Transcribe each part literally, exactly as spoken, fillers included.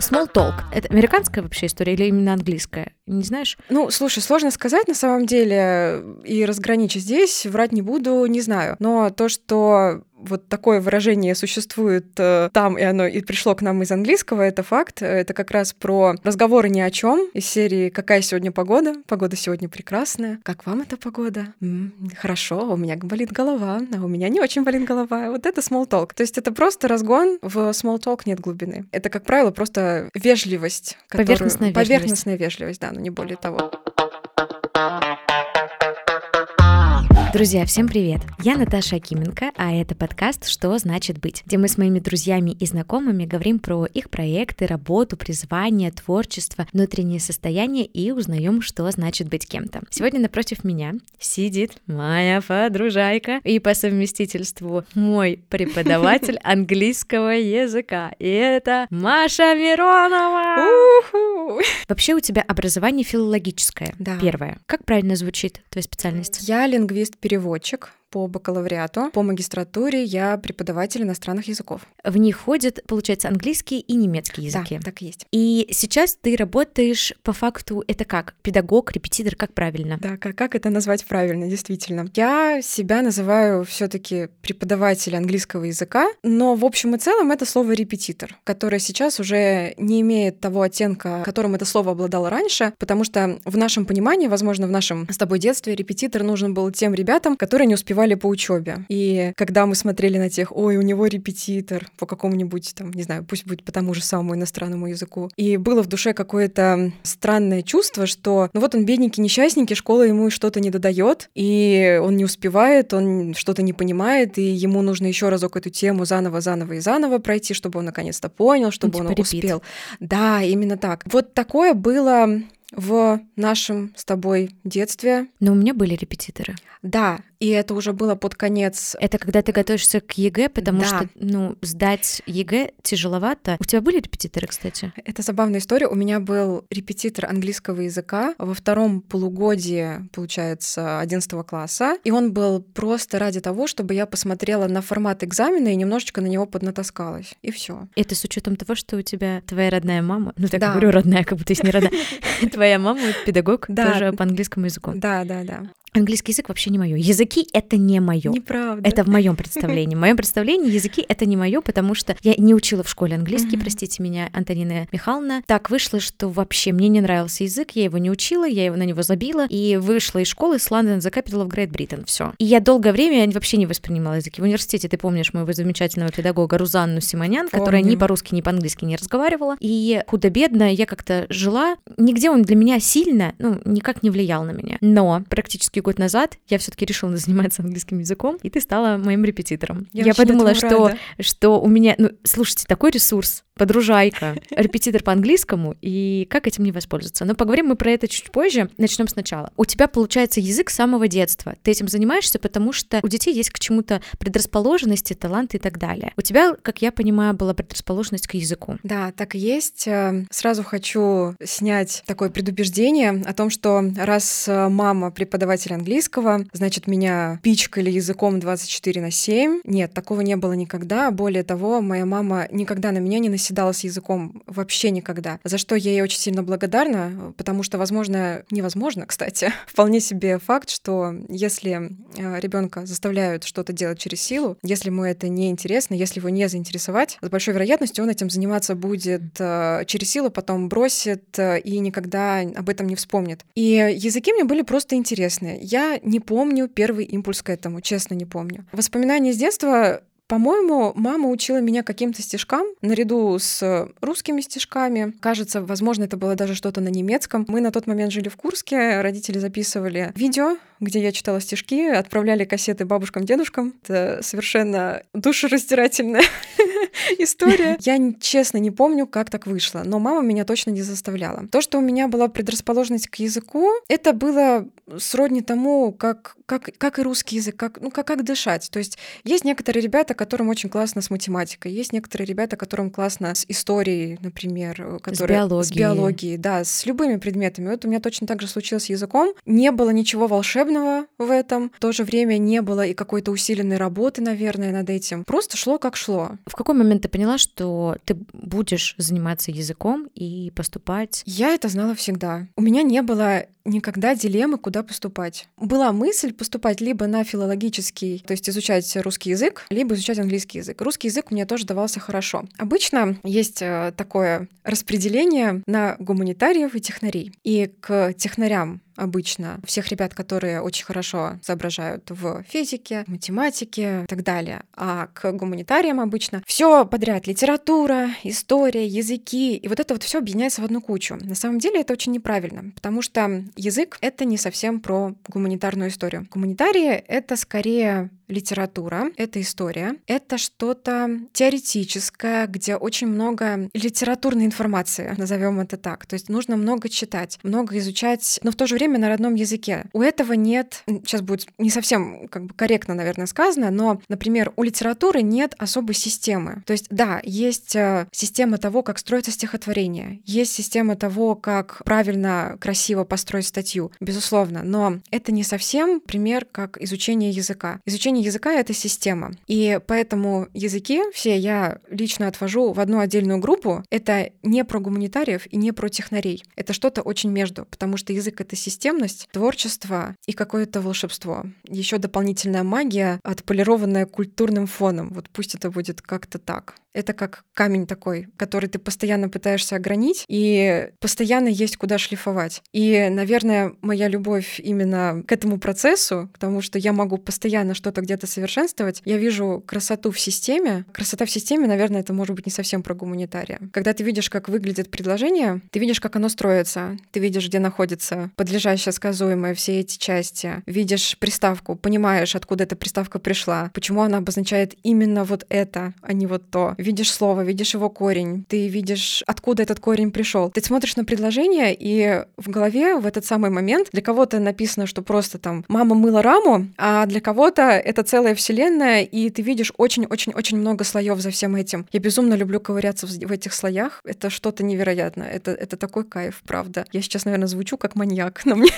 Small talk. Это американская вообще история или именно английская? Не знаешь? Ну, слушай, сложно сказать на самом деле и разграничить здесь. Врать не буду, не знаю. Но то, что вот такое выражение существует э, там, и оно и пришло к нам из английского, это факт. Это как раз про разговоры ни о чем из серии «Какая сегодня погода?», «Погода сегодня прекрасная», «Как вам эта погода?», «М-м, хорошо, у меня болит голова», «А у меня не очень болит голова». Вот это small talk. То есть это просто разгон, в small talk нет глубины. Это, как правило, просто вежливость. Которую... Поверхностная, Поверхностная вежливость. Поверхностная вежливость, да, но не более того. Друзья, всем привет! Я Наташа Акименко, а это подкаст «Что значит быть», где мы с моими друзьями и знакомыми говорим про их проекты, работу, призвание, творчество, внутреннее состояние и узнаем, что значит быть кем-то. Сегодня напротив меня сидит моя подружайка и по совместительству мой преподаватель английского языка. И это Маша Миронова! Вообще у тебя образование филологическое, первое. Как правильно звучит твоя специальность? Я лингвист переводчик по бакалавриату, по магистратуре я преподаватель иностранных языков. В них ходят, получается, английский и немецкий языки. Да, так и есть. И сейчас ты работаешь по факту, это как? Педагог, репетитор, как правильно? Да, как, как это назвать правильно, действительно. Я себя называю все-таки преподаватель английского языка, но в общем и целом это слово репетитор, которое сейчас уже не имеет того оттенка, которым это слово обладало раньше, потому что в нашем понимании, возможно, в нашем с тобой детстве репетитор нужен был тем ребятам, которые не успевали по учебе. И когда мы смотрели на тех, ой, у него репетитор по какому-нибудь, там, не знаю, пусть будет по тому же самому иностранному языку, и было в душе какое-то странное чувство, что ну вот он бедненький, несчастненький, школа ему что-то не додает, и он не успевает, он что-то не понимает, и ему нужно еще разок эту тему заново, заново и заново пройти, чтобы он наконец-то понял, чтобы ну, типа он репит. Успел. Да, именно так. Вот такое было в нашем с тобой детстве. Но у меня были репетиторы. Да, и это уже было под конец. Это когда ты готовишься к ЕГЭ, потому да. что, ну, сдать ЕГЭ тяжеловато. У тебя были репетиторы, кстати? Это забавная история. У меня был репетитор английского языка во втором полугодии, получается, одиннадцатого класса, и он был просто ради того, чтобы я посмотрела на формат экзамена и немножечко на него поднатаскалась, и все. Это с учетом того, что у тебя твоя родная мама, ну, так да. говорю, родная, как будто есть не родная, твоя мама педагог тоже по английскому языку. Да, да, да. Английский язык вообще не мое. Языки — это не мое. Неправда. Это в моем представлении. В моем представлении языки — это не мое, потому что я не учила в школе английский, mm-hmm. простите меня, Антонина Михайловна. Так вышло, что вообще мне не нравился язык, я его не учила, я его на него забила, и вышла из школы с London the Capital of Great Britain. Все. И я долгое время вообще не воспринимала языки. В университете, ты помнишь, моего замечательного педагога Рузанну Симонян, Помним. которая ни по-русски, ни по-английски не разговаривала. И худо-бедно я как-то жила. Нигде он для меня сильно, ну, никак не влиял на меня. Но практически год назад я все-таки решила заниматься английским языком, и ты стала моим репетитором. Я, я подумала, что, что у меня, ну, слушайте, такой ресурс, подружайка, репетитор по английскому, и как этим не воспользоваться. Но поговорим мы про это чуть позже. Начнем сначала. У тебя получается язык с самого детства. Ты этим занимаешься, потому что у детей есть к чему-то предрасположенности, таланты и так далее. У тебя, как я понимаю, была предрасположенность к языку. Да, так и есть. Сразу хочу снять такое предубеждение о том, что раз мама преподаватель преподаватель английского, значит, меня пичкали языком двадцать четыре на семь. Нет, такого не было никогда. Более того, моя мама никогда на меня не наседала с языком, вообще никогда. За что я ей очень сильно благодарна, потому что, возможно, невозможно, кстати, вполне себе факт, что если ребенка заставляют что-то делать через силу, если ему это не интересно, если его не заинтересовать, с большой вероятностью он этим заниматься будет через силу, потом бросит и никогда об этом не вспомнит. И языки мне были просто интересны. Я не помню первый импульс к этому, честно не помню. Воспоминания с детства... По-моему, мама учила меня каким-то стишкам наряду с русскими стишками. Кажется, возможно, это было даже что-то на немецком. Мы на тот момент жили в Курске, родители записывали видео, где я читала стишки, отправляли кассеты бабушкам, дедушкам. Это совершенно душераздирательная история. Я, честно, не помню, как так вышло, но мама меня точно не заставляла. То, что у меня была предрасположенность к языку, это было сродни тому, как, как, как и русский язык, как, ну, как, как дышать. То есть есть некоторые ребята, которым очень классно с математикой. Есть некоторые ребята, которым классно с историей, например, которые... с биологией. С биологией, да, с любыми предметами. Вот у меня точно так же случилось с языком. Не было ничего волшебного в этом. В то же время не было и какой-то усиленной работы, наверное, над этим. Просто шло как шло. В какой момент момент ты поняла, что ты будешь заниматься языком и поступать? Я это знала всегда. У меня не было никогда дилеммы, куда поступать. Была мысль поступать либо на филологический, то есть изучать русский язык, либо изучать английский язык. Русский язык мне тоже давался хорошо. Обычно есть такое распределение на гуманитариев и технарей. И к технарям обычно всех ребят, которые очень хорошо соображают в физике, математике и так далее. А к гуманитариям обычно все подряд: литература, история, языки. И вот это вот все объединяется в одну кучу. На самом деле это очень неправильно, потому что язык — это не совсем про гуманитарную историю. Гуманитарии — это скорее литература, это история, это что-то теоретическое, где очень много литературной информации, назовем это так. То есть нужно много читать, много изучать, но в то же время на родном языке. У этого нет, сейчас будет не совсем как бы корректно, наверное, сказано, но, например, у литературы нет особой системы. То есть, да, есть система того, как строится стихотворение, есть система того, как правильно, красиво построить статью, безусловно, но это не совсем пример как изучение языка. Изучение языка — это система, и поэтому языки все я лично отвожу в одну отдельную группу. Это не про гуманитариев и не про технарей. Это что-то очень между, потому что язык — это система, системность, творчество и какое-то волшебство. Еще дополнительная магия, отполированная культурным фоном. Вот пусть это будет как-то так. Это как камень такой, который ты постоянно пытаешься огранить, и постоянно есть куда шлифовать. И, наверное, моя любовь именно к этому процессу, к тому, что я могу постоянно что-то где-то совершенствовать. Я вижу красоту в системе. Красота в системе, наверное, это может быть не совсем про гуманитария. Когда ты видишь, как выглядит предложение, ты видишь, как оно строится, ты видишь, где находится подлежащее, сказуемые, все эти части. Видишь приставку, понимаешь, откуда эта приставка пришла, почему она обозначает именно вот это, а не вот то. Видишь слово, видишь его корень, ты видишь, откуда этот корень пришел. Ты смотришь на предложение, и в голове в этот самый момент для кого-то написано, что просто там «мама мыла раму», а для кого-то это целая вселенная, и ты видишь очень-очень-очень много слоев за всем этим. Я безумно люблю ковыряться в этих слоях. Это что-то невероятное. Это, это такой кайф, правда. Я сейчас, наверное, звучу как маньяк, но Мне,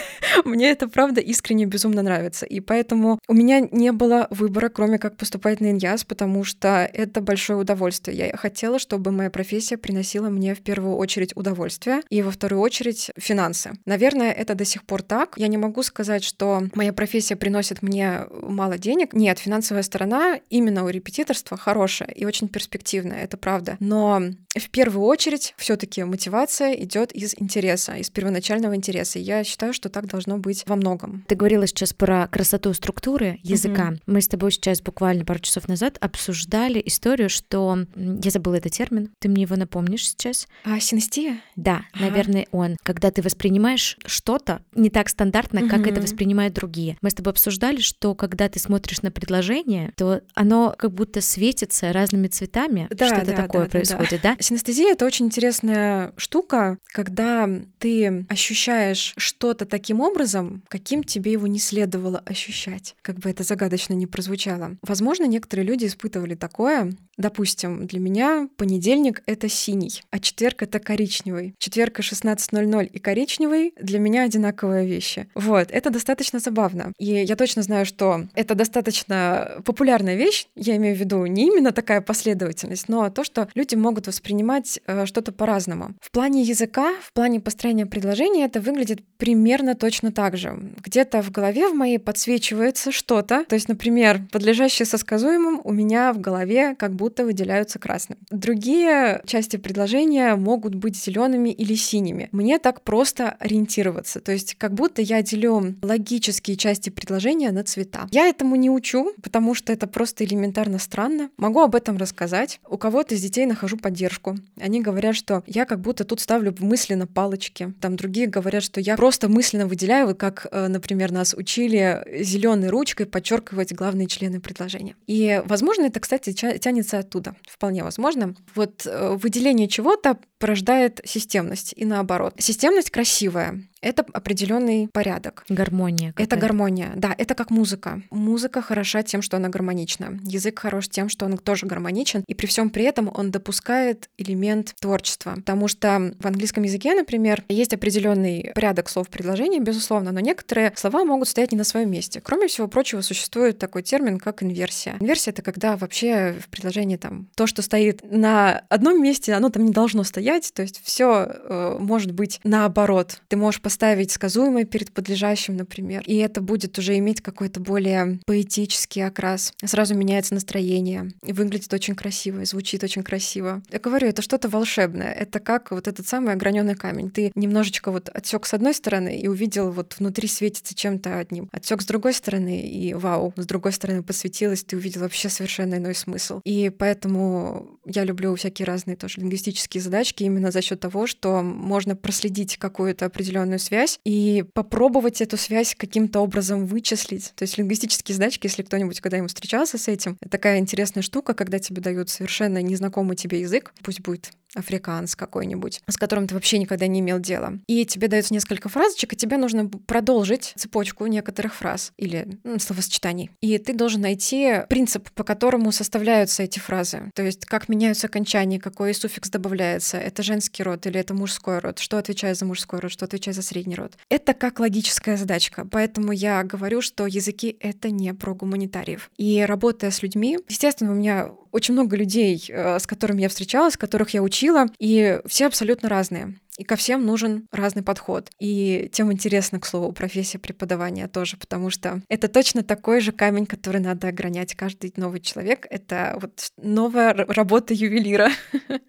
мне это, правда, искренне безумно нравится. И поэтому у меня не было выбора, кроме как поступать на ИНЯС, потому что это большое удовольствие. Я хотела, чтобы моя профессия приносила мне в первую очередь удовольствие и во вторую очередь финансы. Наверное, это до сих пор так. Я не могу сказать, что моя профессия приносит мне мало денег. Нет, финансовая сторона именно у репетиторства хорошая и очень перспективная, это правда. Но в первую очередь все-таки мотивация идет из интереса, из первоначального интереса. Я считаю, что так должно быть во многом. Ты говорила сейчас про красоту структуры языка. Mm-hmm. Мы с тобой сейчас буквально пару часов назад обсуждали историю, что... Я забыла этот термин. Ты мне его напомнишь сейчас? А, синестезия? Да, а-га. Наверное, он. Когда ты воспринимаешь что-то не так стандартно, как mm-hmm. это воспринимают другие. Мы с тобой обсуждали, что когда ты смотришь на предложение, то оно как будто светится разными цветами. Да, что-то да, такое да, происходит, да. да? Синестезия — это очень интересная штука, когда ты ощущаешь что-то таким образом, каким тебе его не следовало ощущать. Как бы это загадочно ни прозвучало. Возможно, некоторые люди испытывали такое. Допустим, для меня понедельник — это синий, а четверг — это коричневый. Четверг и шестнадцать ноль-ноль и коричневый для меня одинаковые вещи. Вот, это достаточно забавно. И я точно знаю, что это достаточно популярная вещь. Я имею в виду не именно такая последовательность, но то, что люди могут воспринимать э, что-то по-разному. В плане языка, в плане построения предложения это выглядит примерно Примерно точно так же. Где-то в голове в моей подсвечивается что-то. То есть, например, подлежащее со сказуемым у меня в голове как будто выделяются красным. Другие части предложения могут быть зелеными или синими. Мне так просто ориентироваться. То есть, как будто я делю логические части предложения на цвета. Я этому не учу, потому что это просто элементарно странно. Могу об этом рассказать. У кого-то из детей нахожу поддержку. Они говорят, что я как будто тут ставлю мысленно палочки. Там другие говорят, что я просто мысленно мысленно выделяю, вот как, например, нас учили зеленой ручкой подчеркивать главные члены предложения. И, возможно, это, кстати, тянется оттуда. Вполне возможно. Вот выделение чего-то порождает системность и наоборот. Системность красивая. Это определенный порядок. Гармония. Какая-то. Это гармония, да, это как музыка. Музыка хороша тем, что она гармонична. Язык хорош тем, что он тоже гармоничен, и при всем при этом он допускает элемент творчества. Потому что в английском языке, например, есть определенный порядок слов в предложении, безусловно, но некоторые слова могут стоять не на своем месте. Кроме всего прочего, существует такой термин, как инверсия. Инверсия — это когда вообще в предложении там то, что стоит на одном месте, оно там не должно стоять, то есть все э, может быть наоборот. Ты можешь поставить сказуемое перед подлежащим, например, и это будет уже иметь какой-то более поэтический окрас. Сразу меняется настроение, и выглядит очень красиво, и звучит очень красиво. Я говорю, это что-то волшебное, это как вот этот самый огранённый камень. Ты немножечко вот отсек с одной стороны и увидел, вот внутри светится чем-то одним. Отсек с другой стороны, и вау, с другой стороны подсветилось, ты увидел вообще совершенно иной смысл. И поэтому я люблю всякие разные тоже лингвистические задачки именно за счет того, что можно проследить какую-то определенную связь и попробовать эту связь каким-то образом вычислить. То есть лингвистические задачки, если кто-нибудь когда-нибудь встречался с этим, это такая интересная штука, когда тебе дают совершенно незнакомый тебе язык, пусть будет африканс какой-нибудь, с которым ты вообще никогда не имел дела. И тебе дается несколько фразочек, и тебе нужно продолжить цепочку некоторых фраз или ну, словосочетаний. И ты должен найти принцип, по которому составляются эти фразы. То есть как меняются окончания, какой суффикс добавляется, это женский род или это мужской род, что отвечает за мужской род, что отвечает за средний род. Это как логическая задачка. Поэтому я говорю, что языки — это не про гуманитариев. И работая с людьми, естественно, у меня очень много людей, с которыми я встречалась, которых я учила, и все абсолютно разные. И ко всем нужен разный подход. И тем интересна, к слову, профессия преподавания тоже, потому что это точно такой же камень, который надо огранять. Каждый новый человек — это вот новая работа ювелира.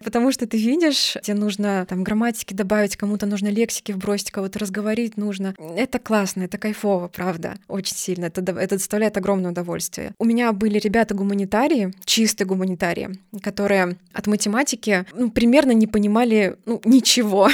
Потому что ты видишь, тебе нужно там грамматики добавить, кому-то нужно лексики вбросить, кого-то разговорить нужно. Это классно, это кайфово, правда, очень сильно. Это, это доставляет огромное удовольствие. У меня были ребята-гуманитарии, чистые гуманитарии, которые от математики ну, примерно не понимали ну, ничего.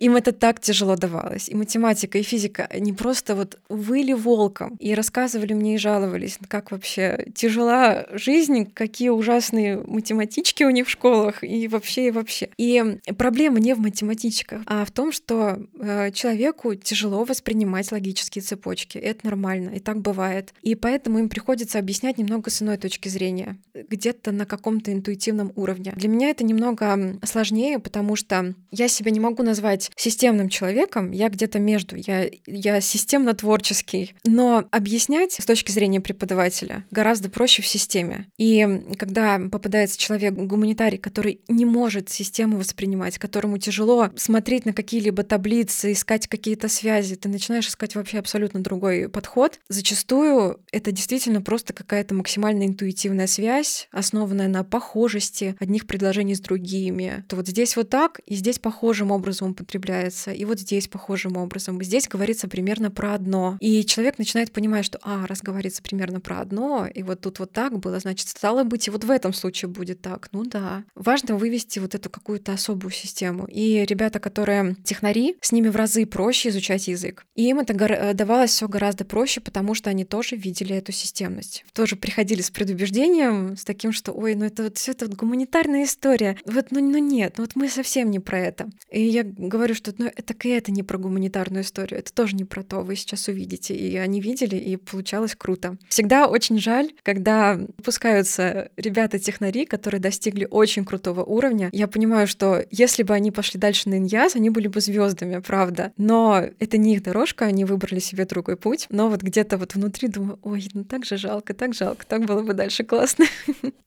Им это так тяжело давалось. И математика, и физика, они просто вот выли волком. И рассказывали мне, и жаловались, как вообще тяжела жизнь, какие ужасные математички у них в школах, и вообще, и вообще. И проблема не в математичках, а в том, что э, человеку тяжело воспринимать логические цепочки. Это нормально, и так бывает. И поэтому им приходится объяснять немного с иной точки зрения, где-то на каком-то интуитивном уровне. Для меня это немного сложнее, потому что я себе не могу назвать системным человеком, я где-то между, я, я системно-творческий. Но объяснять с точки зрения преподавателя гораздо проще в системе. И когда попадается человек-гуманитарий, который не может систему воспринимать, которому тяжело смотреть на какие-либо таблицы, искать какие-то связи, ты начинаешь искать вообще абсолютно другой подход. Зачастую это действительно просто какая-то максимально интуитивная связь, основанная на похожести одних предложений с другими. То вот здесь вот так, и здесь похоже, похожим образом употребляется, и вот здесь похожим образом. Здесь говорится примерно про одно. И человек начинает понимать, что, а, раз говорится примерно про одно, и вот тут вот так было, значит, стало быть, и вот в этом случае будет так. Ну да. Важно вывести вот эту какую-то особую систему. И ребята, которые технари, с ними в разы проще изучать язык. И им это давалось все гораздо проще, потому что они тоже видели эту системность. Тоже приходили с предубеждением, с таким, что, ой, ну это вот все это вот гуманитарная история. Вот, ну, ну нет, ну вот мы совсем не про это. И я говорю, что ну, так и это не про гуманитарную историю, это тоже не про то, вы сейчас увидите. И они видели, и получалось круто. Всегда очень жаль, когда выпускаются ребята-технари, которые достигли очень крутого уровня. Я понимаю, что если бы они пошли дальше на иньяз, они были бы звездами, правда. Но это не их дорожка, они выбрали себе другой путь. Но вот где-то вот внутри думаю, ой, ну так же жалко, так жалко, так было бы дальше классно.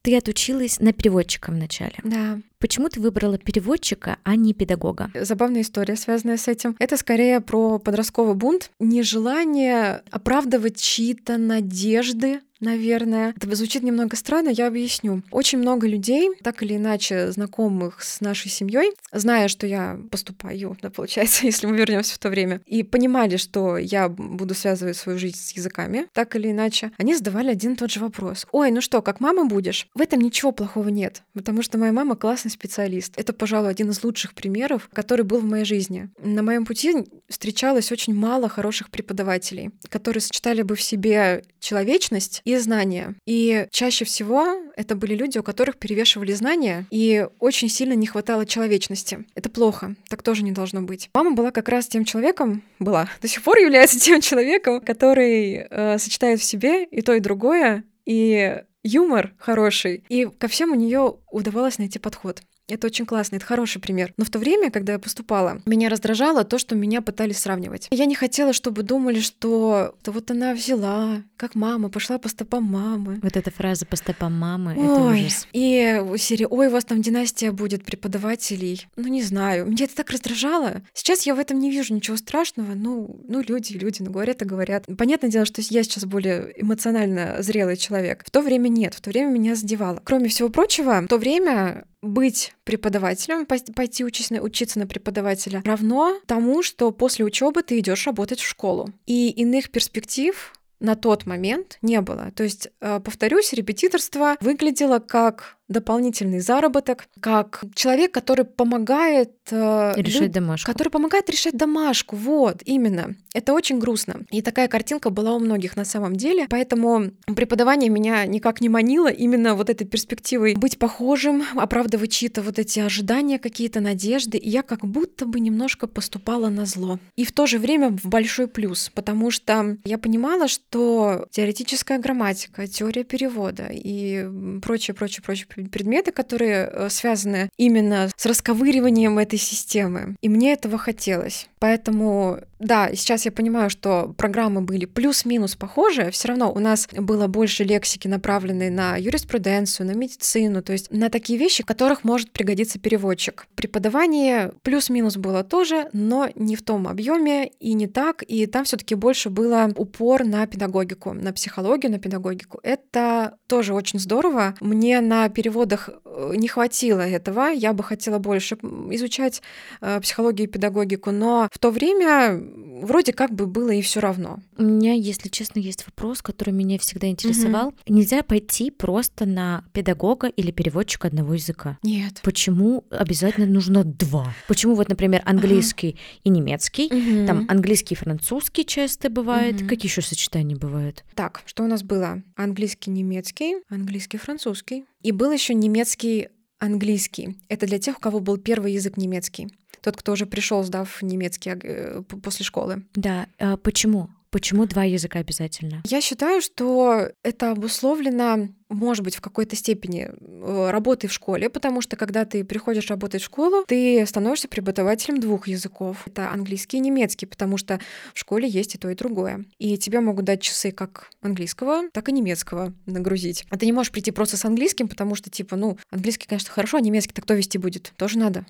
Ты отучилась на переводчика вначале. Да. Почему ты выбрала переводчика, а не педагога? Забавная история, связанная с этим. Это скорее про подростковый бунт, нежелание оправдывать чьи-то надежды. Наверное. Это звучит немного странно, я объясню. Очень много людей, так или иначе знакомых с нашей семьей, зная, что я поступаю, да, получается, если мы вернемся в то время, и понимали, что я буду связывать свою жизнь с языками, так или иначе, они задавали один и тот же вопрос. Ой, ну что, как мама будешь? В этом ничего плохого нет, потому что моя мама классный специалист. Это, пожалуй, один из лучших примеров, который был в моей жизни. На моем пути встречалось очень мало хороших преподавателей, которые сочетали бы в себе человечность и знания. И чаще всего это были люди, у которых перевешивали знания, и очень сильно не хватало человечности. Это плохо, так тоже не должно быть. Мама была как раз тем человеком, была, до сих пор является тем человеком, который э, сочетает в себе и то, и другое, и юмор хороший. И ко всем у нее удавалось найти подход. Это очень классно, это хороший пример. Но в то время, когда я поступала, меня раздражало то, что меня пытались сравнивать. Я не хотела, чтобы думали, что да вот она взяла, как мама, пошла по стопам мамы. Вот эта фраза «по стопам мамы» — это ужас. И в серии «Ой, у вас там династия будет преподавателей». Ну, не знаю, меня это так раздражало. Сейчас я в этом не вижу ничего страшного. Ну, ну люди, люди, ну говорят и говорят. Понятное дело, что я сейчас более эмоционально зрелый человек. В то время нет, в то время меня задевало. Кроме всего прочего, в то время... Быть преподавателем, пойти учиться, учиться на преподавателя равно тому, что после учебы ты идешь работать в школу. И иных перспектив на тот момент не было. То есть, повторюсь, репетиторство выглядело как дополнительный заработок, как человек, который помогает решать люд... домашку. Который помогает решать домашку. Вот, именно. Это очень грустно. И такая картинка была у многих на самом деле. Поэтому преподавание меня никак не манило именно вот этой перспективой быть похожим, оправдывать чьи-то вот эти ожидания, какие-то надежды. И я как будто бы немножко поступала на зло. И в то же время в большой плюс, потому что я понимала, что теоретическая грамматика, теория перевода и прочее, прочее, прочее предметы, которые связаны именно с расковыриванием этой системы. И мне этого хотелось. Поэтому, да, сейчас я понимаю, что программы были плюс-минус похожи. Все равно у нас было больше лексики, направленной на юриспруденцию, на медицину, то есть на такие вещи, в которых может пригодиться переводчик. Преподавание плюс-минус было тоже, но не в том объеме и не так. И там все-таки больше было упор на педагогику, на психологию, на педагогику. Это тоже очень здорово. Мне на переводах не хватило этого. Я бы хотела больше изучать психологию и педагогику, но в то время вроде как бы было и все равно. У меня, если честно, есть вопрос, который меня всегда интересовал. Mm-hmm. Нельзя пойти просто на педагога или переводчика одного языка? Нет. Почему обязательно нужно два? Почему вот, например, английский uh-huh. и немецкий, mm-hmm. там английский и французский часто бывает? Mm-hmm. Какие еще сочетания бывают? Так, что у нас было? Английский, немецкий, английский, французский. И был еще немецкий, английский. Это для тех, у кого был первый язык немецкий. Тот, кто уже пришел, сдав немецкий после школы. Да, а почему? Почему два языка обязательно? Я считаю, что это обусловлено, может быть, в какой-то степени работой в школе, потому что, когда ты приходишь работать в школу, ты становишься преподавателем двух языков. Это английский и немецкий, потому что в школе есть и то, и другое. И тебе могут дать часы как английского, так и немецкого нагрузить. А ты не можешь прийти просто с английским, потому что, типа, ну, английский, конечно, хорошо, а немецкий-то кто вести будет? Тоже надо.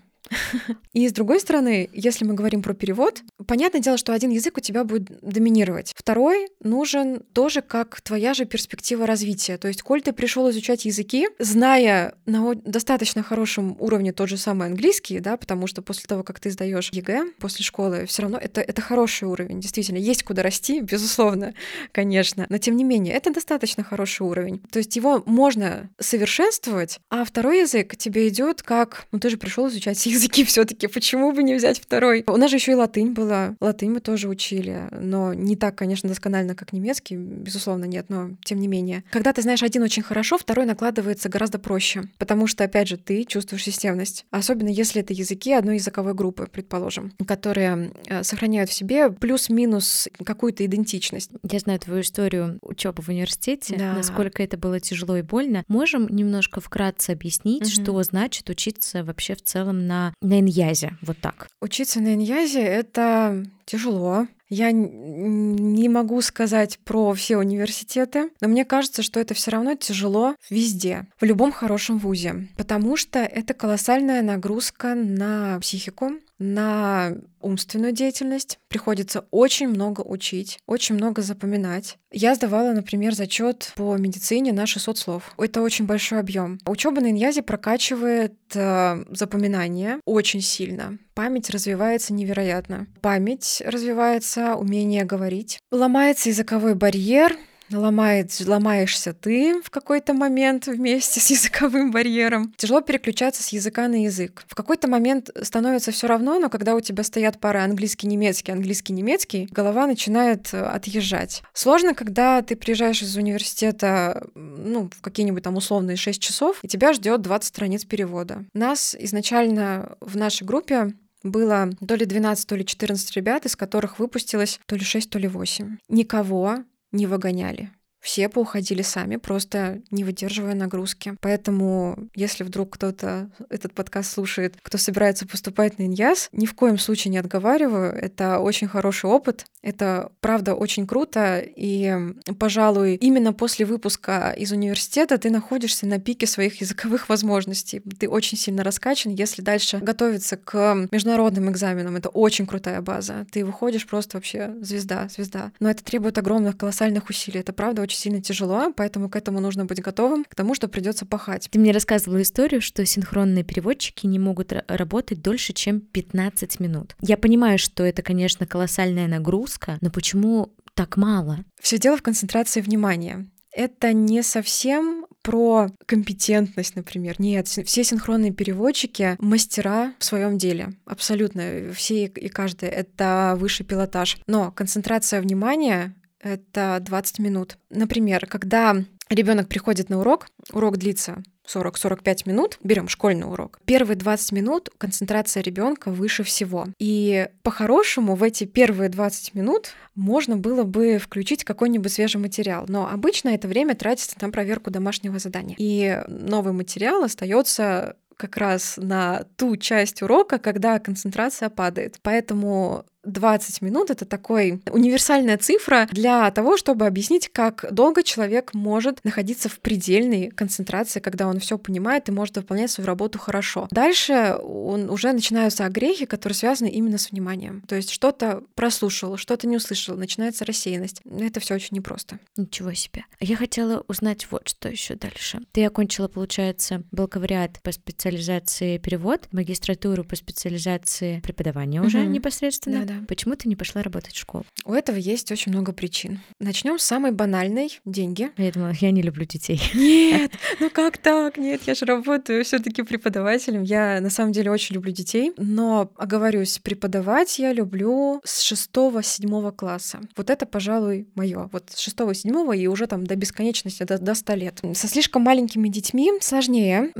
И с другой стороны, если мы говорим про перевод, понятное дело, что один язык у тебя будет доминировать. Второй нужен тоже как твоя же перспектива развития. То есть, коль ты пришел изучать языки, зная на достаточно хорошем уровне тот же самый английский, да, потому что после того, как ты сдаешь ЕГЭ после школы, все равно это, это хороший уровень. Действительно, есть куда расти, безусловно, конечно. Но тем не менее, это достаточно хороший уровень. То есть его можно совершенствовать, а второй язык тебе идет как: ну ты же пришел изучать язык. Языки все-таки, почему бы не взять второй? У нас же еще и латынь была. Латынь мы тоже учили, но не так, конечно, досконально, как немецкий, безусловно, нет, но тем не менее. Когда ты знаешь один очень хорошо, второй накладывается гораздо проще, потому что, опять же, ты чувствуешь системность. Особенно если это языки одной языковой группы, предположим, которые сохраняют в себе плюс-минус какую-то идентичность. Я знаю твою историю учебы в университете, да. Насколько это было тяжело и больно. Можем немножко вкратце объяснить, угу. что значит учиться вообще в целом на на иньязе, вот так. Учиться на иньязе — это тяжело. Я не могу сказать про все университеты, но мне кажется, что это все равно тяжело везде, в любом хорошем вузе, потому что это колоссальная нагрузка на психику, на умственную деятельность. Приходится очень много учить, очень много запоминать. Я сдавала, например, зачет по медицине на шестьсот слов. Это очень большой объем. Учеба на иньязе прокачивает э, запоминание очень сильно. Память развивается невероятно. Память развивается, умение говорить. Ломается языковой барьер. Ломает, ломаешься ты в какой-то момент вместе с языковым барьером. Тяжело переключаться с языка на язык. В какой-то момент становится все равно, но когда у тебя стоят пары английский-немецкий, английский-немецкий, голова начинает отъезжать. Сложно, когда ты приезжаешь из университета, ну, в какие-нибудь там условные шесть часов, и тебя ждет двадцать страниц перевода. Нас изначально в нашей группе было то ли двенадцать, то ли четырнадцать ребят, из которых выпустилось то ли шесть, то ли восемь. Никого не выгоняли. Все поуходили сами, просто не выдерживая нагрузки. Поэтому, если вдруг кто-то этот подкаст слушает, кто собирается поступать на ИНЯС, ни в коем случае не отговариваю. Это очень хороший опыт. Это, правда, очень круто. И, пожалуй, именно после выпуска из университета ты находишься на пике своих языковых возможностей. Ты очень сильно раскачан. Если дальше готовиться к международным экзаменам, это очень крутая база. Ты выходишь просто вообще звезда, звезда. Но это требует огромных, колоссальных усилий. Это, правда, очень сильно тяжело, поэтому к этому нужно быть готовым, к тому, что придется пахать. Ты мне рассказывала историю, что синхронные переводчики не могут работать дольше, чем пятнадцать минут. Я понимаю, что это, конечно, колоссальная нагрузка, но почему так мало? Все дело в концентрации внимания. Это не совсем про компетентность, например. Нет, все синхронные переводчики — мастера в своем деле. Абсолютно. Все и каждый. Это высший пилотаж. Но концентрация внимания — это двадцать минут. Например, когда ребенок приходит на урок, урок длится сорок-сорок пять минут, берем школьный урок. Первые двадцать минут концентрация ребенка выше всего. И по-хорошему в эти первые двадцать минут можно было бы включить какой-нибудь свежий материал. Но обычно это время тратится на проверку домашнего задания. И новый материал остается как раз на ту часть урока, когда концентрация падает. Поэтому двадцать минут — это такой универсальная цифра для того, чтобы объяснить, как долго человек может находиться в предельной концентрации, когда он все понимает и может выполнять свою работу хорошо. Дальше он, уже начинаются огрехи, которые связаны именно с вниманием. То есть что-то прослушал, что-то не услышал, начинается рассеянность. Это все очень непросто. Ничего себе. Я хотела узнать вот что еще дальше. Ты окончила, получается, бакалавриат по специализации перевод, магистратуру по специализации преподавания уже угу. непосредственно. Да, да. Почему ты не пошла работать в школу? У этого есть очень много причин. Начнем с самой банальной — деньги. Я думала, я не люблю детей. Нет, ну как так? Нет, я же работаю все-таки преподавателем. Я на самом деле очень люблю детей, но, оговорюсь, преподавать я люблю с шестого-седьмого класса. Вот это, пожалуй, мое. Вот с шестого-седьмого и уже там до бесконечности, до, до ста лет. Со слишком маленькими детьми сложнее.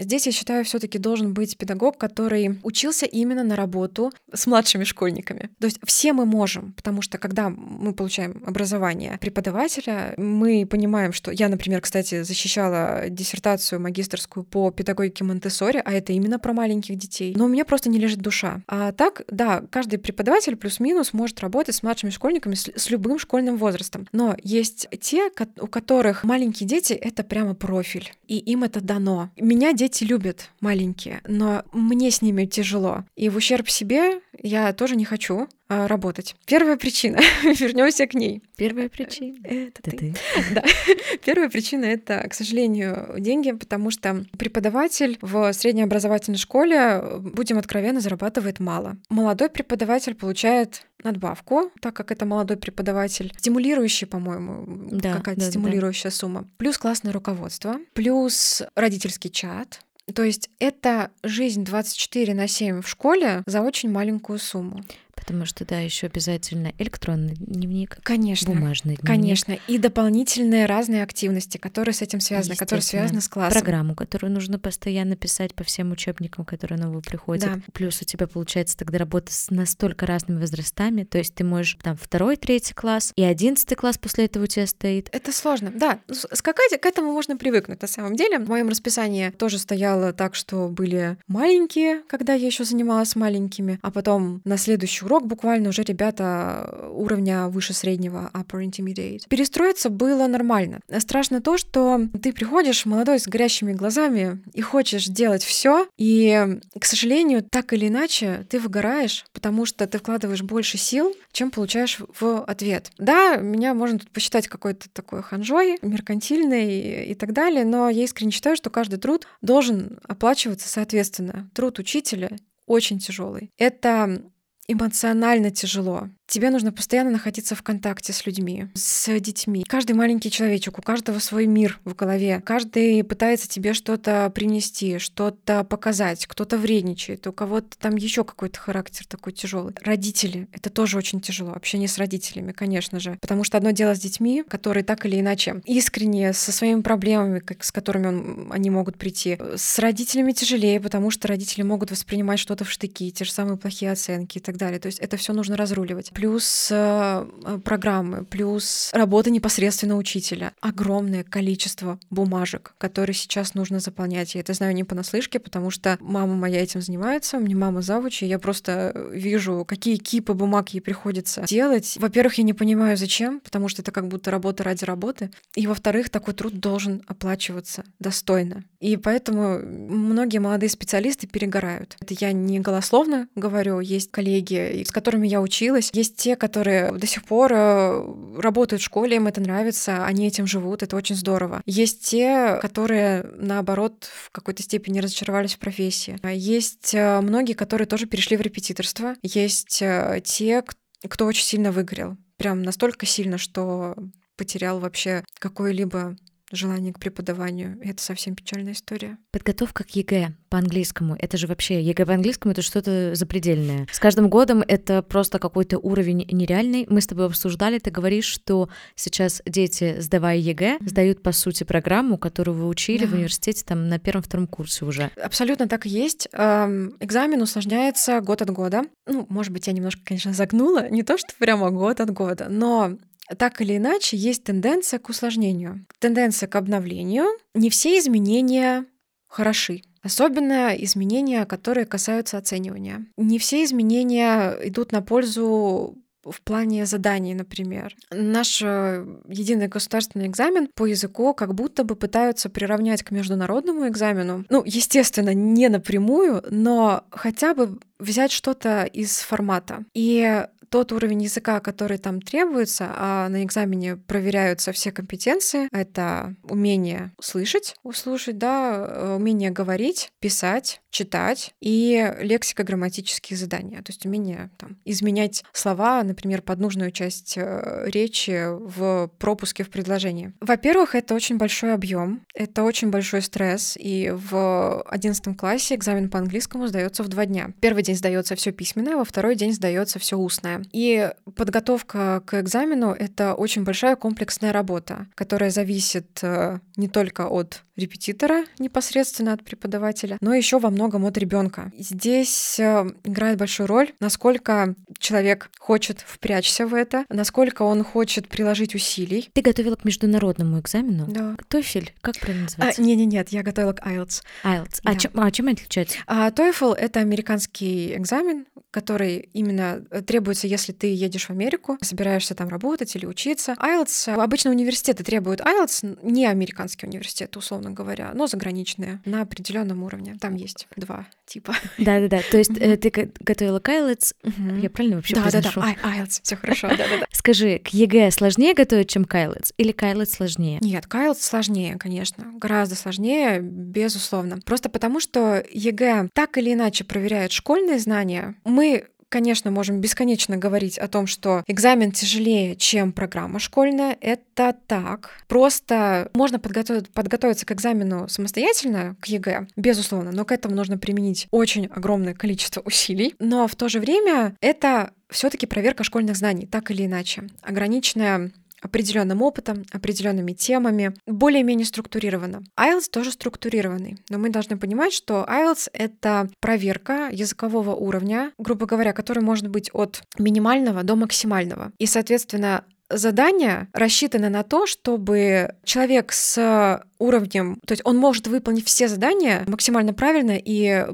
Здесь, я считаю, все-таки должен быть педагог, который учился именно на работу с младшими школьниками. То есть все мы можем, потому что когда мы получаем образование преподавателя, мы понимаем, что я, например, кстати, защищала диссертацию магистерскую по педагогике Монтессори, а это именно про маленьких детей, но у меня просто не лежит душа. А так, да, каждый преподаватель плюс-минус может работать с младшими школьниками, с, с любым школьным возрастом, но есть те, у которых маленькие дети — это прямо профиль, и им это дано. Меня дети любят, маленькие, но мне с ними тяжело, и в ущерб себе я тоже не хочу работать. Первая причина. Вернемся к ней. Первая причина. Это ты. ты. Да. Первая причина — это, к сожалению, деньги, потому что преподаватель в среднеобразовательной школе, будем откровенны, зарабатывает мало. Молодой преподаватель получает надбавку, так как это молодой преподаватель, стимулирующий, по-моему, да, какая-то да, стимулирующая да. сумма. Плюс классное руководство, плюс родительский чат. То есть это жизнь двадцать четыре на семь в школе за очень маленькую сумму. Потому что, да, еще обязательно электронный дневник, конечно, бумажный дневник. Конечно, и дополнительные разные активности, которые с этим связаны, которые связаны с классом. Программу, которую нужно постоянно писать по всем учебникам, которые новые приходят. Да. Плюс у тебя получается тогда работа с настолько разными возрастами, то есть ты можешь там второй, третий класс, и одиннадцатый класс после этого у тебя стоит. Это сложно, да. Скакать, к этому можно привыкнуть на самом деле. В моем расписании тоже стояло так, что были маленькие, когда я еще занималась маленькими, а потом на следующую урок буквально уже ребята уровня выше среднего, upper intermediate. Перестроиться было нормально. Страшно то, что ты приходишь молодой с горящими глазами и хочешь делать все, и, к сожалению, так или иначе ты выгораешь, потому что ты вкладываешь больше сил, чем получаешь в ответ. Да, меня можно тут посчитать какой-то такой ханжой, меркантильной и так далее, но я искренне считаю, что каждый труд должен оплачиваться соответственно. Труд учителя очень тяжелый. Это эмоционально тяжело. Тебе нужно постоянно находиться в контакте с людьми, с детьми. Каждый маленький человечек, у каждого свой мир в голове. Каждый пытается тебе что-то принести, что-то показать. Кто-то вредничает, у кого-то там еще какой-то характер такой тяжелый. Родители — это тоже очень тяжело. Общение с родителями, конечно же. Потому что одно дело с детьми, которые так или иначе искренне, со своими проблемами, с которыми он, они могут прийти. С родителями тяжелее, потому что родители могут воспринимать что-то в штыки, те же самые плохие оценки и так далее. То есть это все нужно разруливать. Плюс э, программы, плюс работа непосредственно учителя. Огромное количество бумажек, которые сейчас нужно заполнять. Я это знаю не понаслышке, потому что мама моя этим занимается, у меня мама завуч, и я просто вижу, какие кипы бумаг ей приходится делать. Во-первых, я не понимаю, зачем, потому что это как будто работа ради работы. И, во-вторых, такой труд должен оплачиваться достойно. И поэтому многие молодые специалисты перегорают. Это я не голословно говорю, есть коллеги, с которыми я училась, есть те, которые до сих пор работают в школе, им это нравится, они этим живут, это очень здорово. Есть те, которые, наоборот, в какой-то степени разочаровались в профессии. Есть многие, которые тоже перешли в репетиторство. Есть те, кто очень сильно выгорел. Прям настолько сильно, что потерял вообще какое-либо желание к преподаванию. Это совсем печальная история. Подготовка к ЕГЭ по-английскому. Это же вообще ЕГЭ по-английскому, это что-то запредельное. С каждым годом это просто какой-то уровень нереальный. Мы с тобой обсуждали, ты говоришь, что сейчас дети, сдавая ЕГЭ, сдают, по сути, программу, которую вы учили да. в университете там на первом-втором курсе уже. Абсолютно так и есть. Экзамен усложняется год от года. Ну, может быть, я немножко, конечно, загнула. Не то, что прямо год от года, но... Так или иначе, есть тенденция к усложнению, тенденция к обновлению. Не все изменения хороши, особенно изменения, которые касаются оценивания. Не все изменения идут на пользу в плане заданий, например. Наш единый государственный экзамен по языку как будто бы пытаются приравнять к международному экзамену. Ну, естественно, не напрямую, но хотя бы взять что-то из формата. И тот уровень языка, который там требуется, а на экзамене проверяются все компетенции, это умение слышать, услышать, да, умение говорить, писать, читать и лексико-грамматические задания, то есть умение там, изменять слова, например, под нужную часть речи в пропуске в предложении. Во-первых, это очень большой объем, это очень большой стресс, и в одиннадцатом классе экзамен по английскому сдается в два дня. Первый день сдается все письменное, во второй день сдается все устное. И подготовка к экзамену — это очень большая комплексная работа, которая зависит не только от репетитора, непосредственно от преподавателя, но еще во многом от ребенка. Здесь играет большую роль, насколько человек хочет впрячься в это, насколько он хочет приложить усилий. Ты готовила к международному экзамену? Да. TOEFL, как правильно называется? А, не, не, нет, я готовила к айлтс. айлтс. Да. А, чем, а чем отличается? А, TOEFL — это американский экзамен, который именно требуется, если ты едешь в Америку, собираешься там работать или учиться. айлтс обычно университеты требуют айлтс, не американские университеты, условно говоря, но заграничные на определенном уровне. Там есть два типа. Да-да-да. То есть э, ты готовила к айлтс? Mm-hmm. Я правильно вообще произношу? Да-да-да. айлтс. Все хорошо. Да-да-да. Скажи, к ЕГЭ сложнее готовить, чем к айлтс? Или к айлтс сложнее? Нет, к айлтс сложнее, конечно, гораздо сложнее, безусловно. Просто потому что ЕГЭ так или иначе проверяет школьные знания. Мы, конечно, можем бесконечно говорить о том, что экзамен тяжелее, чем программа школьная. Это так. Просто можно подготовить, подготовиться к экзамену самостоятельно, к ЕГЭ, безусловно, но к этому нужно применить очень огромное количество усилий. Но в то же время это все-таки проверка школьных знаний, так или иначе, ограниченная определенным опытом, определенными темами, более-менее структурировано. айлтс тоже структурированный, но мы должны понимать, что айлтс — это проверка языкового уровня, грубо говоря, который может быть от минимального до максимального. И, соответственно, задания рассчитаны на то, чтобы человек с уровнем, то есть он может выполнить все задания максимально правильно и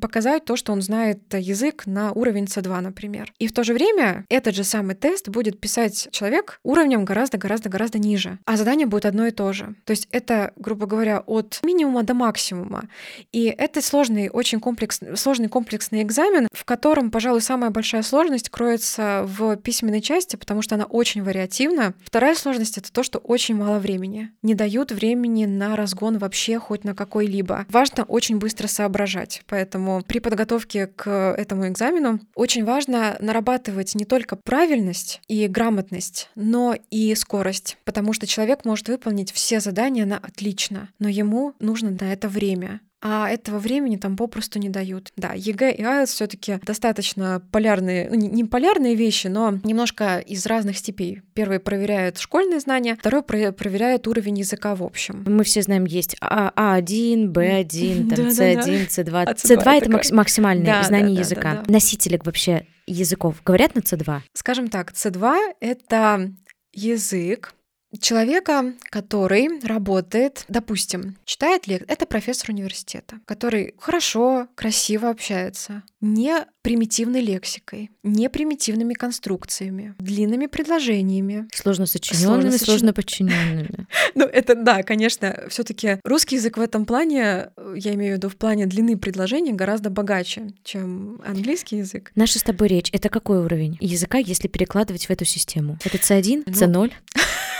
показать то, что он знает язык на уровень си два, например. И в то же время этот же самый тест будет писать человек уровнем гораздо-гораздо-гораздо ниже, а задание будет одно и то же. То есть это, грубо говоря, от минимума до максимума. И это сложный, очень комплексный, сложный комплексный экзамен, в котором, пожалуй, самая большая сложность кроется в письменной части, потому что она очень вариативно. Вторая сложность — это то, что очень мало времени. Не дают времени на разгон вообще хоть на какой-либо. Важно очень быстро соображать. Поэтому при подготовке к этому экзамену очень важно нарабатывать не только правильность и грамотность, но и скорость. Потому что человек может выполнить все задания на отлично, но ему нужно на это время. А этого времени там попросту не дают. Да, ЕГЭ и айлтс все-таки достаточно полярные, ну, не полярные вещи, но немножко из разных степей. Первый проверяет школьные знания, второй проверяет уровень языка в общем. Мы все знаем, есть А1, Б1, там, С1, С2. С2 — это максимальное знание языка. Носителек вообще языков говорят на С2? Скажем так, С2 — это язык человека, который работает, допустим, читает лекции, это профессор университета, который хорошо, красиво общается, не примитивной лексикой, не примитивными конструкциями, длинными предложениями. Сложно сочиненными, сочи... сложно подчиненными. Ну, это да, конечно, все-таки русский язык в этом плане, я имею в виду в плане длины предложений, гораздо богаче, чем английский язык. Наша с тобой речь — это какой уровень языка, если перекладывать в эту систему? Это С1, С0?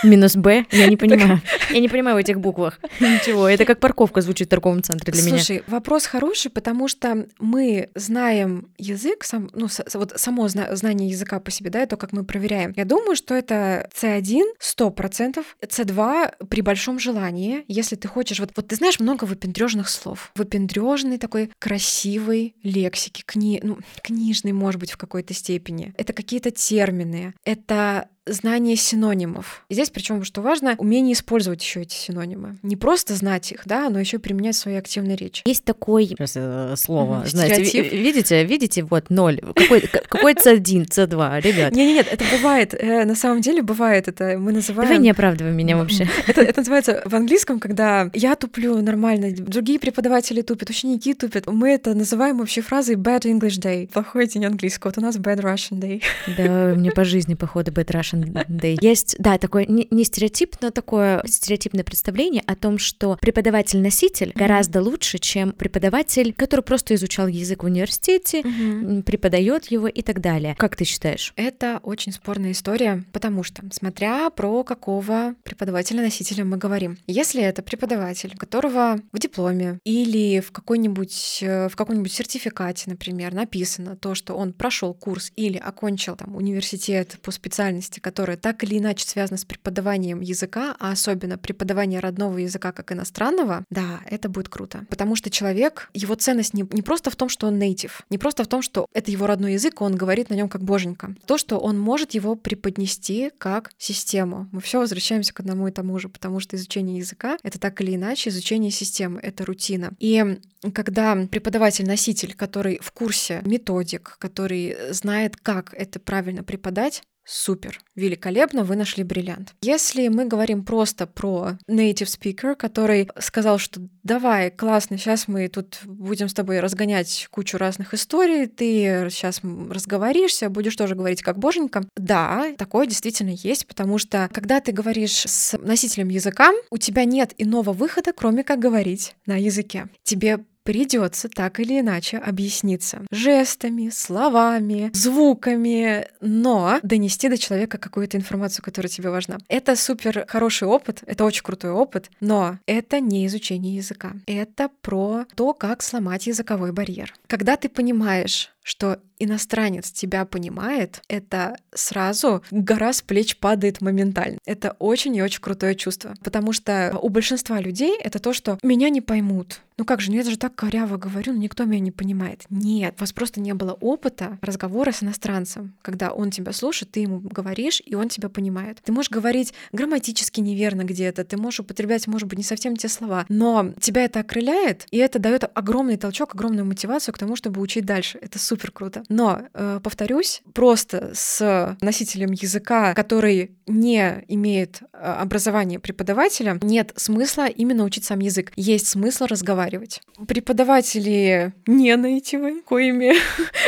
Минус Б, я не понимаю. Я не понимаю в этих буквах. Ничего, это как парковка звучит в торговом центре для меня. Слушай, вопрос хороший, потому что мы знаем язык, сам, ну, вот само знание языка по себе, да, и то, как мы проверяем. Я думаю, что это С1 сто процентов, С2 при большом желании, если ты хочешь. Вот, вот ты знаешь много выпендрежных слов, выпендрежной такой красивой лексики, кни, ну, книжной, может быть, в какой-то степени. Это какие-то термины, это знание синонимов. Здесь, причем, что важно, умение использовать еще эти синонимы. Не просто знать их, да, но еще применять в своей активной речи. Есть такое слово. Mm-hmm. Знаете, видите, видите, вот ноль. Какой, какой С1, С2, ребят. Нет, нет, нет, это бывает. На самом деле бывает это. Мы называем. Давай не оправдывай меня вообще. Это, это называется в английском, когда я туплю нормально, другие преподаватели тупят, ученики тупят. Мы это называем вообще фразой bad English day. Плохой день английского. Вот у нас bad Russian day. Да, мне по жизни, походу, bad Russian day. Есть, да, такое не, не стереотип, но такое стереотипное представление о том, что преподаватель-носитель mm-hmm. гораздо лучше, чем преподаватель, который просто изучал язык в университете, mm-hmm. преподает его и так далее. Как ты считаешь? Это очень спорная история, потому что, смотря про какого преподавателя-носителя мы говорим. Если это преподаватель, которого в дипломе или в какой-нибудь, в каком-нибудь сертификате, например, написано то, что он прошел курс или окончил там университет по специальности, которая так или иначе связана с преподаванием языка, а особенно преподавание родного языка как иностранного, да, это будет круто. Потому что человек, его ценность не, не просто в том, что он нейтив, не просто в том, что это его родной язык, он говорит на нем как боженька. То, что он может его преподнести как систему. Мы все возвращаемся к одному и тому же, потому что изучение языка — это так или иначе изучение системы, это рутина. И когда преподаватель-носитель, который в курсе методик, который знает, как это правильно преподать, супер, великолепно, вы нашли бриллиант. Если мы говорим просто про native speaker, который сказал, что давай, классно, сейчас мы тут будем с тобой разгонять кучу разных историй, ты сейчас разговоришься, будешь тоже говорить как боженька. Да, такое действительно есть, потому что когда ты говоришь с носителем языка, у тебя нет иного выхода, кроме как говорить на языке. Тебе придется так или иначе объясниться жестами, словами, звуками, но донести до человека какую-то информацию, которая тебе важна. Это супер хороший опыт, это очень крутой опыт, но это не изучение языка. Это про то, как сломать языковой барьер. Когда ты понимаешь, что иностранец тебя понимает, это сразу гора с плеч падает моментально. Это очень и очень крутое чувство, потому что у большинства людей это то, что меня не поймут. Ну как же, ну я даже так коряво говорю, но никто меня не понимает. Нет, у вас просто не было опыта разговора с иностранцем, когда он тебя слушает, ты ему говоришь, и он тебя понимает. Ты можешь говорить грамматически неверно где-то, ты можешь употреблять, может быть, не совсем те слова, но тебя это окрыляет, и это дает огромный толчок, огромную мотивацию к тому, чтобы учить дальше. Это супер. Супер круто. Но, э, повторюсь, просто с носителем языка, который не имеет образования преподавателя, нет смысла именно учить сам язык. Есть смысл разговаривать. Преподаватели не нейтивы, коими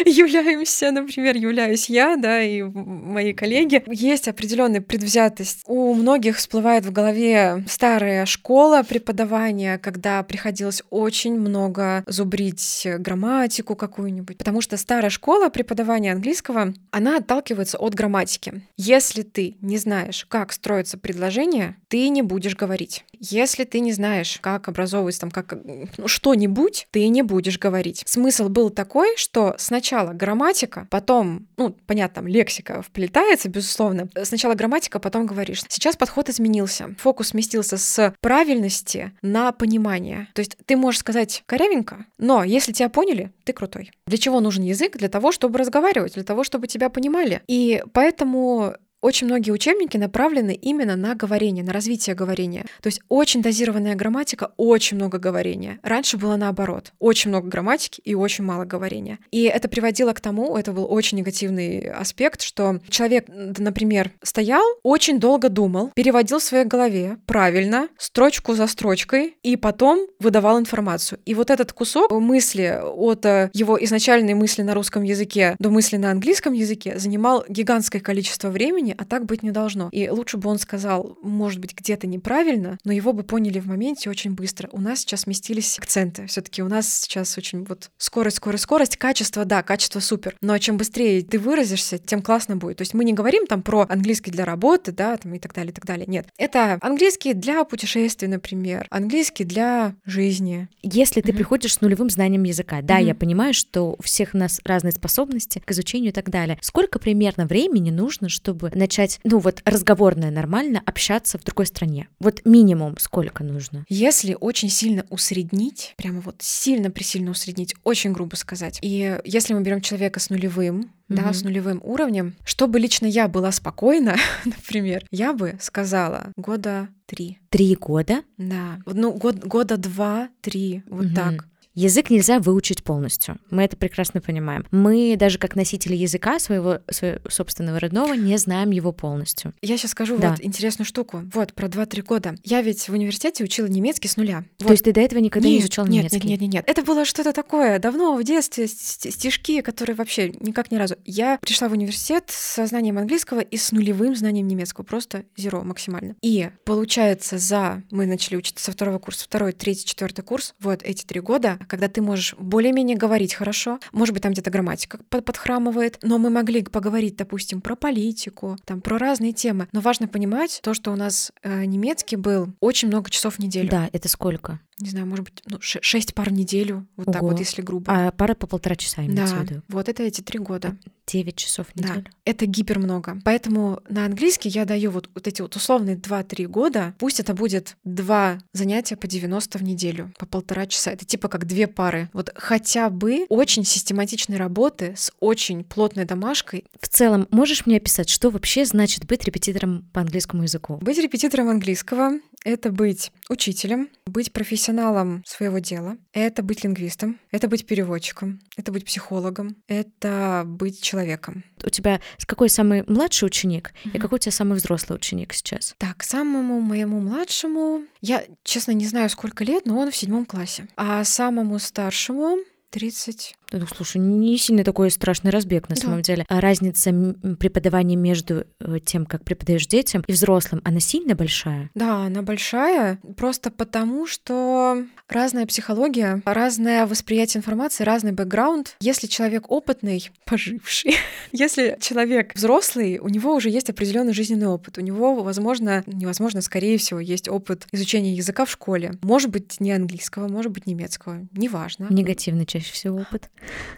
являемся, например, являюсь я, да, и мои коллеги. Есть определенная предвзятость. У многих всплывает в голове старая школа преподавания, когда приходилось очень много зубрить грамматику какую-нибудь, потому что эта старая школа преподавания английского, она отталкивается от грамматики. Если ты не знаешь, как строится предложение, ты не будешь говорить. Если ты не знаешь, как образовывается там как ну, что-нибудь, ты не будешь говорить. Смысл был такой, что сначала грамматика, потом, ну, понятно, там лексика вплетается, безусловно. Сначала грамматика, потом говоришь. Сейчас подход изменился. Фокус сместился с правильности на понимание. То есть ты можешь сказать корявенько, но если тебя поняли, ты крутой. Для чего нужен язык? Для того, чтобы разговаривать, для того, чтобы тебя понимали. И поэтому очень многие учебники направлены именно на говорение, на развитие говорения. То есть очень дозированная грамматика, очень много говорения. Раньше было наоборот. Очень много грамматики и очень мало говорения. И это приводило к тому, это был очень негативный аспект, что человек, например, стоял, очень долго думал, переводил в своей голове правильно, строчку за строчкой, и потом выдавал информацию. И вот этот кусок мысли от его изначальной мысли на русском языке до мысли на английском языке занимал гигантское количество времени, а так быть не должно. И лучше бы он сказал, может быть, где-то неправильно, но его бы поняли в моменте очень быстро. У нас сейчас сместились акценты. Все-таки у нас сейчас очень вот скорость, скорость, скорость, качество, да, качество супер. Но чем быстрее ты выразишься, тем классно будет. То есть мы не говорим там про английский для работы, да, там и так далее, и так далее. Нет. Это английский для путешествий, например, английский для жизни. Если mm-hmm. ты приходишь с нулевым знанием языка, да, mm-hmm. я понимаю, что у всех у нас разные способности к изучению и так далее. Сколько примерно времени нужно, чтобы начать, ну вот, разговорное нормально общаться в другой стране? Вот минимум сколько нужно? Если очень сильно усреднить, прямо вот сильно-пресильно усреднить, очень грубо сказать. И если мы берем человека с нулевым, mm-hmm. да, с нулевым уровнем, чтобы лично я была спокойна, например, я бы сказала года три. Три года? Да. Ну, год, года два-три, вот mm-hmm. так. Язык нельзя выучить полностью, мы это прекрасно понимаем. Мы даже как носители языка своего, своего собственного родного не знаем его полностью. Я сейчас скажу да. вот интересную штуку, вот про два-три года. Я ведь в университете учила немецкий с нуля. Вот. То есть ты до этого никогда нет, не изучала нет, немецкий? Нет, нет, нет, нет. Это было что-то такое давно, в детстве, стишки, которые вообще никак ни разу. Я пришла в университет со знанием английского и с нулевым знанием немецкого, просто зеро максимально. И получается за... Мы начали учиться со второго курса, второй, третий, четвертый курс, вот эти три года, когда ты можешь более-менее говорить хорошо, может быть, там где-то грамматика подхрамывает, но мы могли поговорить, допустим, про политику, там, про разные темы. Но важно понимать то, что у нас э, немецкий был очень много часов в неделю. Да, это сколько? Не знаю, может быть, ну, шесть пар в неделю, вот Ого. Так вот, если грубо. А пары по полтора часа имеется в виду? Да, вот это эти три года. девять часов в неделю. Да, это гипер много. Поэтому на английский я даю вот, вот эти вот условные два-три года. Пусть это будет два занятия по девяносто в неделю, по полтора часа. Это типа как две пары. Вот хотя бы очень систематичной работы с очень плотной домашкой. В целом, можешь мне описать, что вообще значит быть репетитором по английскому языку? Быть репетитором английского — это быть учителем, быть профессионалом своего дела, это быть лингвистом, это быть переводчиком, это быть психологом, это быть человеком. У тебя какой самый младший ученик mm-hmm. и какой у тебя самый взрослый ученик сейчас? Так, самому моему младшему, я, честно, не знаю, сколько лет, но он в седьмом классе. А самому старшему тридцать. Ну, слушай, не сильно такой страшный разбег на да. самом деле. А разница преподавания между тем, как преподаешь детям и взрослым, она сильно большая? Да, она большая, просто потому, что разная психология, разное восприятие информации, разный бэкграунд. Если человек опытный, поживший, если человек взрослый, у него уже есть определенный жизненный опыт, у него, возможно, невозможно, скорее всего, есть опыт изучения языка в школе. Может быть, не английского, может быть, немецкого, неважно. Негативный чаще всего опыт.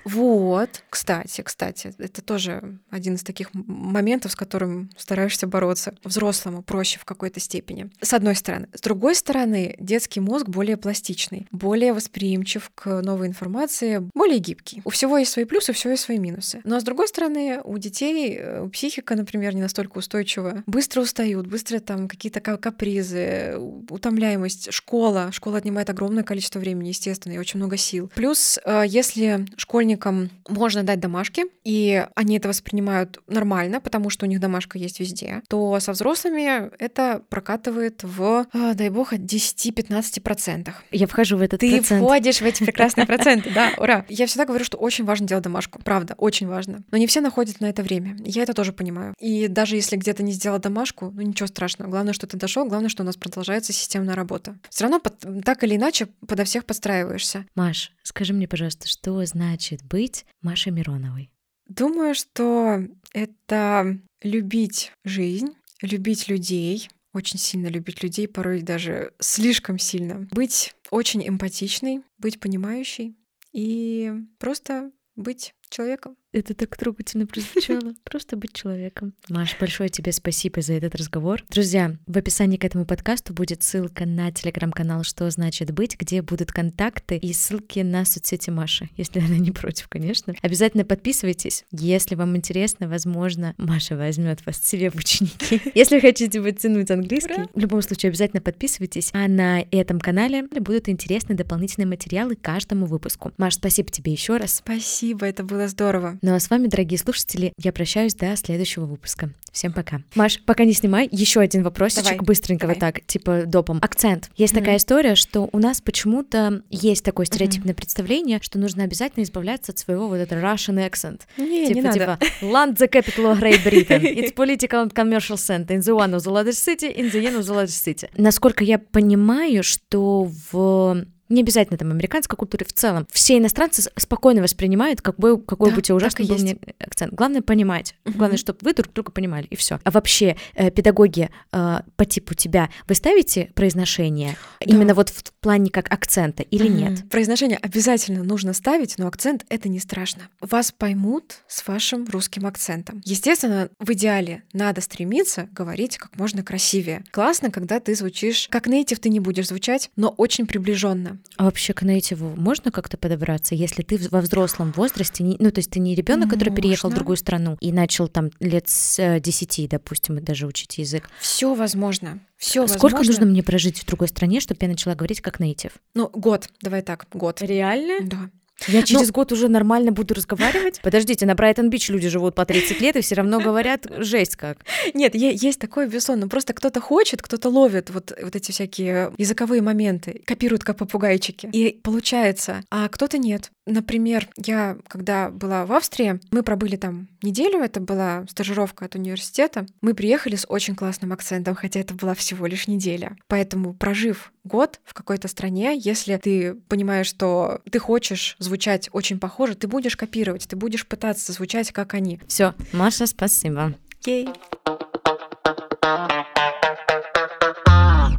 Вот, кстати, кстати, это тоже один из таких моментов, с которым стараешься бороться. Взрослому проще в какой-то степени, с одной стороны. С другой стороны, детский мозг более пластичный, более восприимчив к новой информации, более гибкий. У всего есть свои плюсы, у всего есть свои минусы. Но с другой стороны, у детей психика, например, не настолько устойчива. Быстро устают, быстро там какие-то капризы, утомляемость, школа. Школа отнимает огромное количество времени, естественно, и очень много сил. Плюс, если школьникам можно дать домашки, и они это воспринимают нормально, потому что у них домашка есть везде, то со взрослыми это прокатывает в, дай бог, десять-пятнадцать процентов. Я вхожу в этот Ты процент. Ты входишь в эти прекрасные проценты, да, ура. Я всегда говорю, что очень важно делать домашку, правда, очень важно. Но не все находят на это время, я это тоже понимаю. И даже если где-то не сделал домашку, ну ничего страшного, главное, что ты дошел, главное, что у нас продолжается системная работа. Все равно под, так или иначе подо всех подстраиваешься. Маш, скажи мне, пожалуйста, что значит значит быть Маши Мироновой? Думаю, что это любить жизнь, любить людей, очень сильно любить людей, порой даже слишком сильно. Быть очень эмпатичной, быть понимающей и просто быть человеком. Это так трогательно прозвучало. Просто быть человеком. Маш, большое тебе спасибо за этот разговор. Друзья, в описании к этому подкасту будет ссылка на телеграм-канал «Что значит быть», где будут контакты и ссылки на соцсети Маши, если она не против, конечно. Обязательно подписывайтесь. Если вам интересно, возможно, Маша возьмет вас себе в ученики. Если хотите подтянуть английский, ура! В любом случае обязательно подписывайтесь. А на этом канале будут интересны дополнительные материалы каждому выпуску. Маш, спасибо тебе еще раз. Спасибо, это было здорово. Ну а с вами, дорогие слушатели, я прощаюсь до следующего выпуска. Всем пока. Маш, пока не снимай, еще один вопросичек, давай, быстренько давай. Вот так, типа допом. Акцент. Есть mm-hmm. такая история, что у нас почему-то есть такое стереотипное mm-hmm. представление, что нужно обязательно избавляться от своего вот этого Russian accent. Не, типа, не надо. Типа, land the capital of Great Britain. It's political and commercial center. In the one of the largest city, in the end of the largest city. Насколько я понимаю, что в... не обязательно там американской культуре в целом. Все иностранцы спокойно воспринимают, как бы, какой да, бы у тебя ужасный был мне акцент. Главное понимать. Uh-huh. Главное, чтобы вы друг друга понимали, и все. А вообще, э, педагоги э, по типу тебя, вы ставите произношение да. именно вот в плане как акцента или uh-huh. нет? Произношение обязательно нужно ставить, но акцент — это не страшно. Вас поймут с вашим русским акцентом. Естественно, в идеале надо стремиться говорить как можно красивее. Классно, когда ты звучишь. Как нейтив ты не будешь звучать, но очень приближенно. А вообще к нейтиву можно как-то подобраться, если ты во взрослом возрасте, не, ну то есть ты не ребенок, который можно. Переехал в другую страну и начал там лет с десяти, допустим, даже учить язык? Все возможно. Все Сколько возможно. Нужно мне прожить в другой стране, чтобы я начала говорить как нейтив? Ну год, давай так, год. Реально? Да. Я через ну, год уже нормально буду разговаривать? Подождите, на Брайтон-Бич люди живут по тридцать лет и все равно говорят жесть как. Нет, есть такое, безусловно. Просто кто-то хочет, кто-то ловит вот, вот эти всякие языковые моменты, копируют как попугайчики. И получается, а кто-то нет. Например, я, когда была в Австрии, мы пробыли там неделю, это была стажировка от университета. Мы приехали с очень классным акцентом, хотя это была всего лишь неделя. Поэтому, прожив год в какой-то стране, если ты понимаешь, что ты хочешь звучать очень похоже, ты будешь копировать, ты будешь пытаться звучать, как они. Все, Маша, спасибо. Окей.